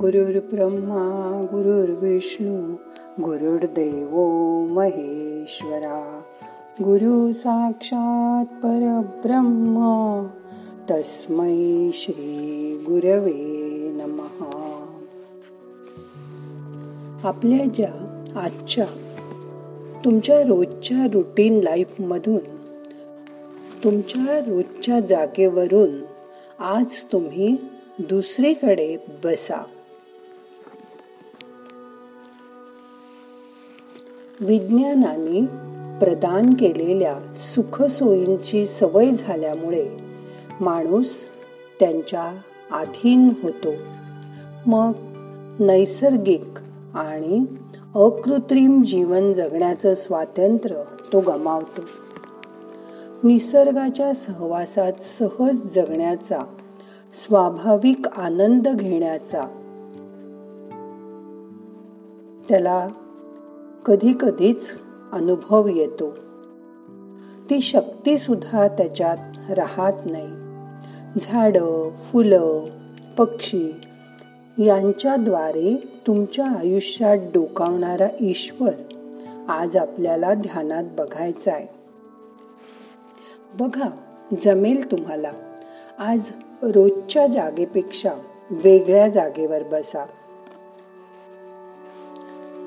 गुरुर्ब्रह्मा गुरुर्विष्णू गुरुर्देव महेश्वरा, गुरु साक्षात परब्रह्मा, तस्मै श्री गुरवे नमः। आपल्या ज्या आजच्या तुमच्या रोजच्या रुटीन लाईफमधून, तुमच्या रोजच्या जागेवरून आज तुम्ही दुसरीकडे बसा. विज्ञानाने प्रदान केलेल्या सुखसोयींची सवय झाल्यामुळे माणूस त्यांच्या अधीन होतो. मग नैसर्गिक आणि अकृत्रिम जीवन जगण्याचं स्वातंत्र्य तो गमावतो. निसर्गाच्या सहवासात सहज जगण्याचा, स्वाभाविक आनंद घेण्याचा त्याला कधी कधीच अनुभव येतो. ती शक्ती सुद्धा त्याच्यात राहत नाही. झाडं, फुलं, पक्षी यांच्याद्वारे तुमच्या आयुष्यात डोकावणारा ईश्वर आज आपल्याला ध्यानात बघायचा आहे. बघा, जमेल तुम्हाला. आज रोजच्या जागेपेक्षा वेगळ्या जागेवर बसा,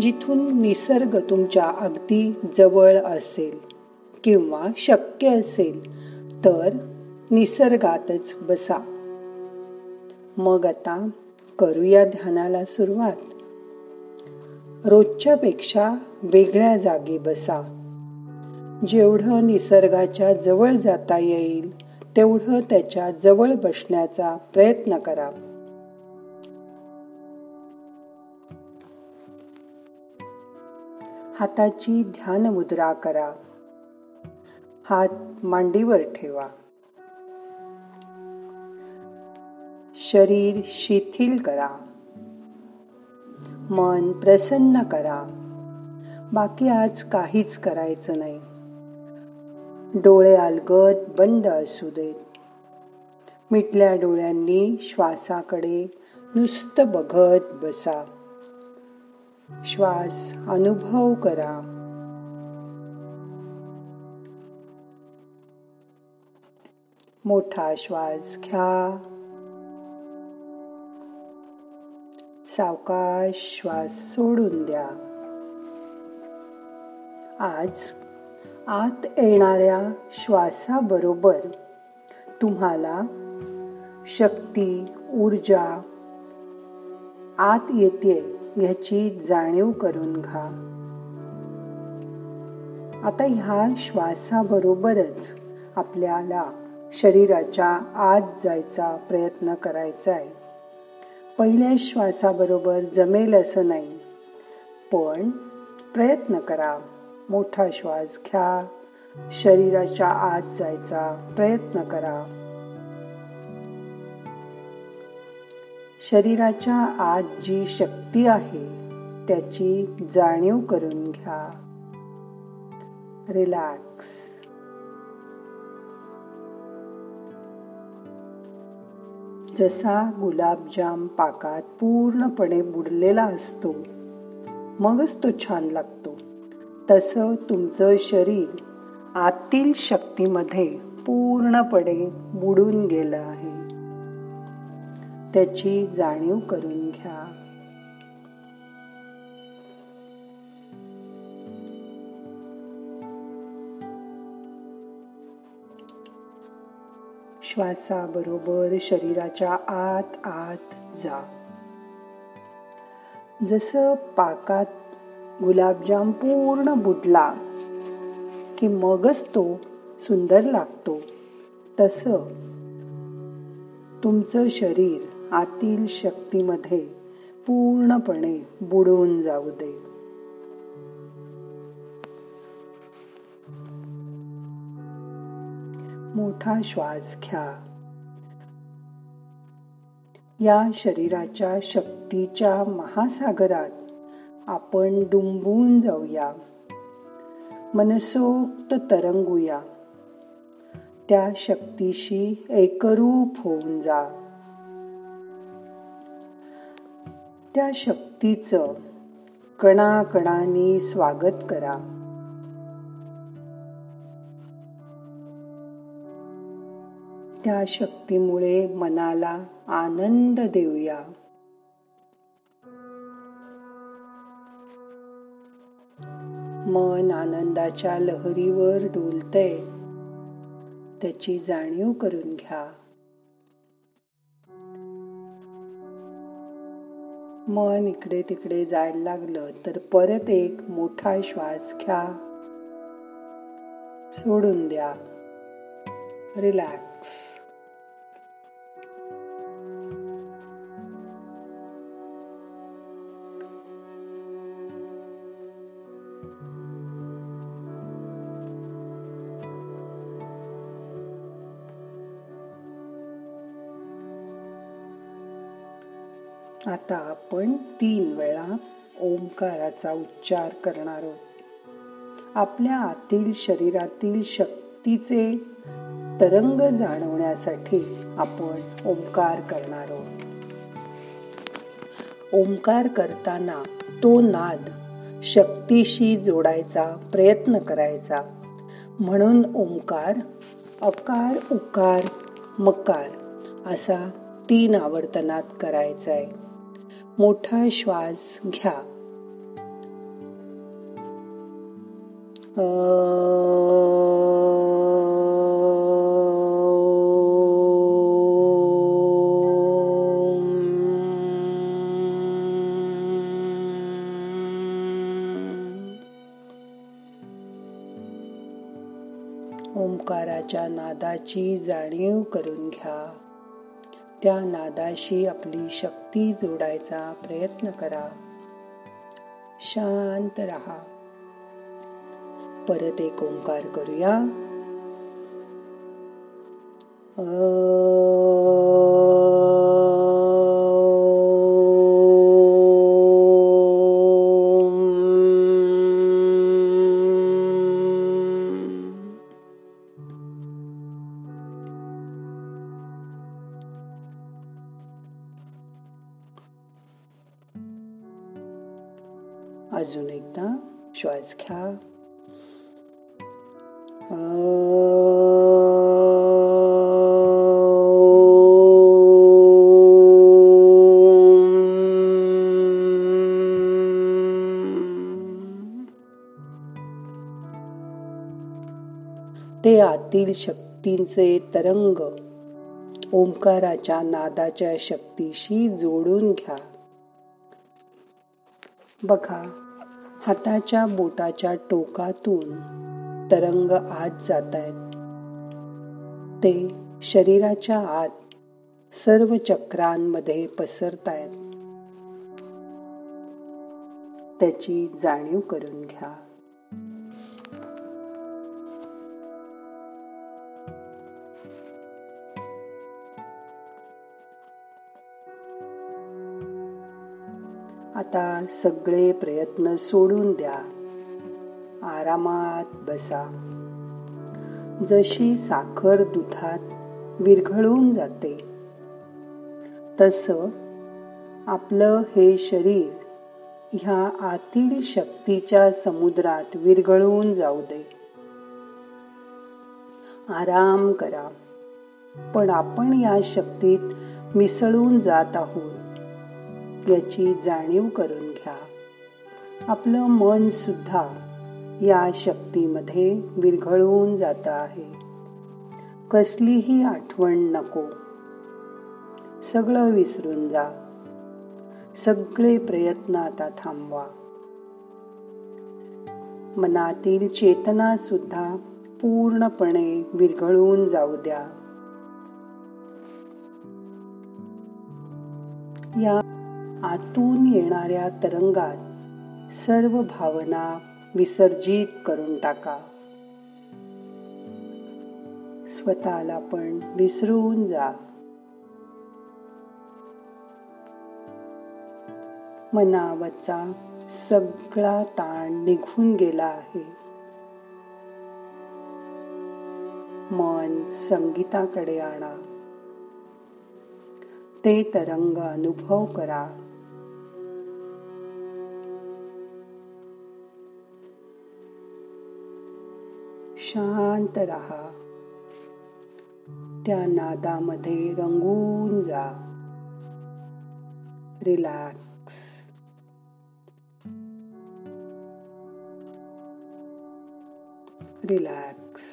जिथून निसर्ग तुमच्या अगदी जवळ असेल किंवा शक्य असेल तर निसर्गातच बसा. मग आता करूया ध्यानाला सुरुवात. रोजच्या पेक्षा वेगळ्या जागी बसा. जेवढं निसर्गाच्या जवळ जाता येईल तेवढं त्याच्या जवळ बसण्याचा प्रयत्न करा. हाताची ध्यान मुद्रा करा. हात मांडीवर ठेवा. शरीर शिथिल करा. मन प्रसन्न करा. बाकी आज काहीच करायचं नाही. डोळे अलगद बंद असू देत. मिटल्या डोळ्यांनी श्वासाकडे नुसतं बघत बसा. श्वास अनुभव करा. मोठा श्वास घ्या. सावकाश श्वास सोडून द्या. आज आत येणाऱ्या श्वासाबरोबर तुम्हाला शक्ती, ऊर्जा आत येते ह्याची जाणीव करून घ्या. आता ह्या श्वासाबरोबरच आपल्याला शरीराच्या आत जायचा प्रयत्न करायचा आहे. पहिल्या श्वासाबरोबर जमेल असं नाही, पण प्रयत्न करा. मोठा श्वास घ्या. शरीराच्या आत जायचा प्रयत्न करा. शरीराच्या आत जी शक्ती आहे त्याची जाणीव करून घ्या. रिलॅक्स. जसा गुलाबजाम पाकात पूर्णपणे बुडलेला असतो मगच तो छान लागतो, तसं तुमचं शरीर आतील शक्तीमध्ये पूर्णपणे बुडून गेलं आहे. त्याची जाणीव करून घ्या. श्वासाबरोबर शरीराच्या आत आत जा. जसं पाकात गुलाबजाम पूर्ण बुडला की मगच तो सुंदर लागतो, तसं तुमचं शरीर आतील शक्तीमध्ये पूर्णपणे बुडून जाऊ दे. मोठा श्वास घ्या. या शरीराच्या शक्तीच्या महासागरात आपण डुंबून जाऊया. मनसोक्त तरंगूया. त्या शक्तीशी एकरूप होऊन जा. त्या शक्तीचं कणाकणांनी स्वागत करा. त्या शक्तीमुळे मनाला आनंद देऊया. मन आनंदाच्या लहरीवर डोलतंय, त्याची जाणीव करून घ्या. मन इकडे तिकडे जायला लागलं तर परत एक मोठा श्वास घ्या, सोडून द्या, रिलॅक्स. आता आपण 3 वेळा ओंकाराचा उच्चार करणार आहोत. आपल्या आतील शरीरातील शक्तीचे तरंग जाणवण्यासाठी आपण ओंकार करणार आहोत. ओंकार करताना तो नाद शक्तीशी जोडायचा प्रयत्न करायचा, म्हणून ओंकार अकार उकार मकार असा 3 आवर्तनात करायचा आहे. मोठा श्वास घ्या, ओंकाराच्या नादाची जाणीव करून घ्या. त्या नादाशी आपली शक्ती जोडायचा प्रयत्न करा. शांत रहा. परत एक ओंकार करूया. अजून एकदा श्वास घ्या. ते आतील शक्तींचे तरंग ओंकाराच्या नादाच्या शक्तीशी जोडून घ्या. बघा, हाताच्या बोटाच्या टोकातून तरंग आत जात आहेत. ते शरीराच्या आत सर्व चक्रांमध्ये पसरत आहेत. त्याची जाणीव करून घ्या. आता सगळे प्रयत्न सोडून द्या. आरामात बसा. जशी साखर दुधात विरघळून जाते, तसं आपलं हे शरीर ह्या आतील शक्तीच्या समुद्रात विरघळून जाऊ दे. आराम करा, पण आपण या शक्तीत मिसळून जात आहोत याची जाणीव करून घ्या. आपलं मन सुद्धा या शक्तीमध्ये विरघळून जात आहे. कसलीही आठवण नको, सगळं विसरून जा. सगळे प्रयत्न आता थांबवा. मनातील चेतना सुद्धा पूर्णपणे विरघळून जाऊ द्या. या आतून येणाऱ्या तरंगात सर्व भावना विसर्जित करून टाका. स्वतःला पण विसरून जा. मनावरचा सगळा ताण निघून गेला आहे. मन संगीताकडे आणा. ते तरंग अनुभव करा. शांत राहा, त्या नादामध्ये रंगून जा. रिलॅक्स. रिलॅक्स.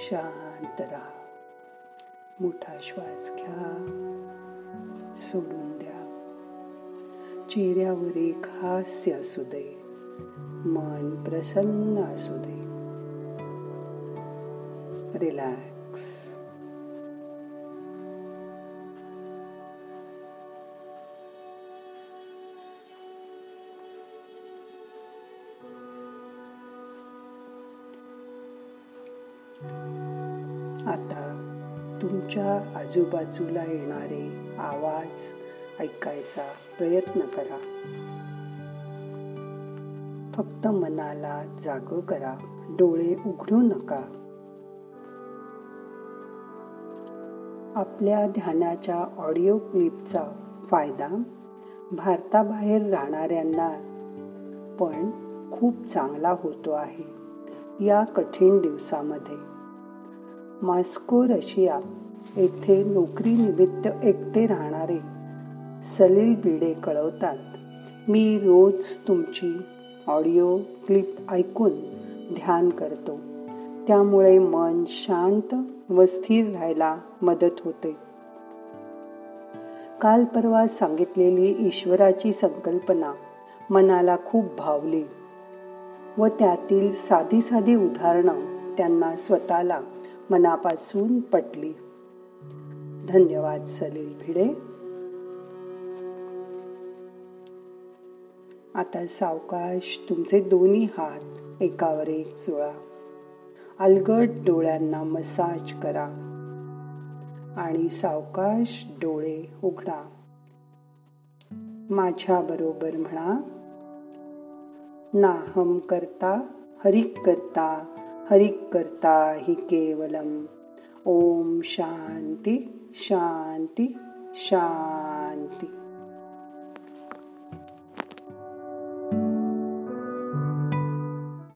शांत राहा. मोठा श्वास घ्या, सोडून द्या. चेहऱ्यावर एक हास्य असू दे, मन प्रसन्न असू दे. रिलॅक्स. आता तुमच्या आजूबाजूला येणारे आवाज ऐकायचा प्रयत्न करा. फक्त मनाला जागं करा, डोळे उघडू नका. आपल्या ध्यानाच्या ऑडिओ क्लिपचा फायदा भारताबाहेर राहणाऱ्यांना पण खूप चांगला होतो आहे या कठीण दिवसामध्ये. मॉस्को, रशिया येथे नोकरीनिमित्त एकटे राहणारे सलील भिडे कळवतात, मी रोज तुमची ऑडिओ क्लिप ऐकून ध्यान करतो, त्यामुळे मन शांत व स्थिर राहायला मदत होते. काल परवा सांगितलेली ईश्वराची संकल्पना मनाला खूप भावली व त्यातील साधी साधी उदाहरणं त्यांना स्वतःला मनापासून पटली. धन्यवाद सलील भिडे. आता सावकाश तुमचे दोन्ही हात एकावर एक जोडा, अलगद डोळ्यांना मसाज करा आणि सावकाश डोळे उघडा. माझ्या बरोबर म्हणा, नाहम करता हरिक करता, हरिक करता हि केवलम. ओम शांती शांती शांती.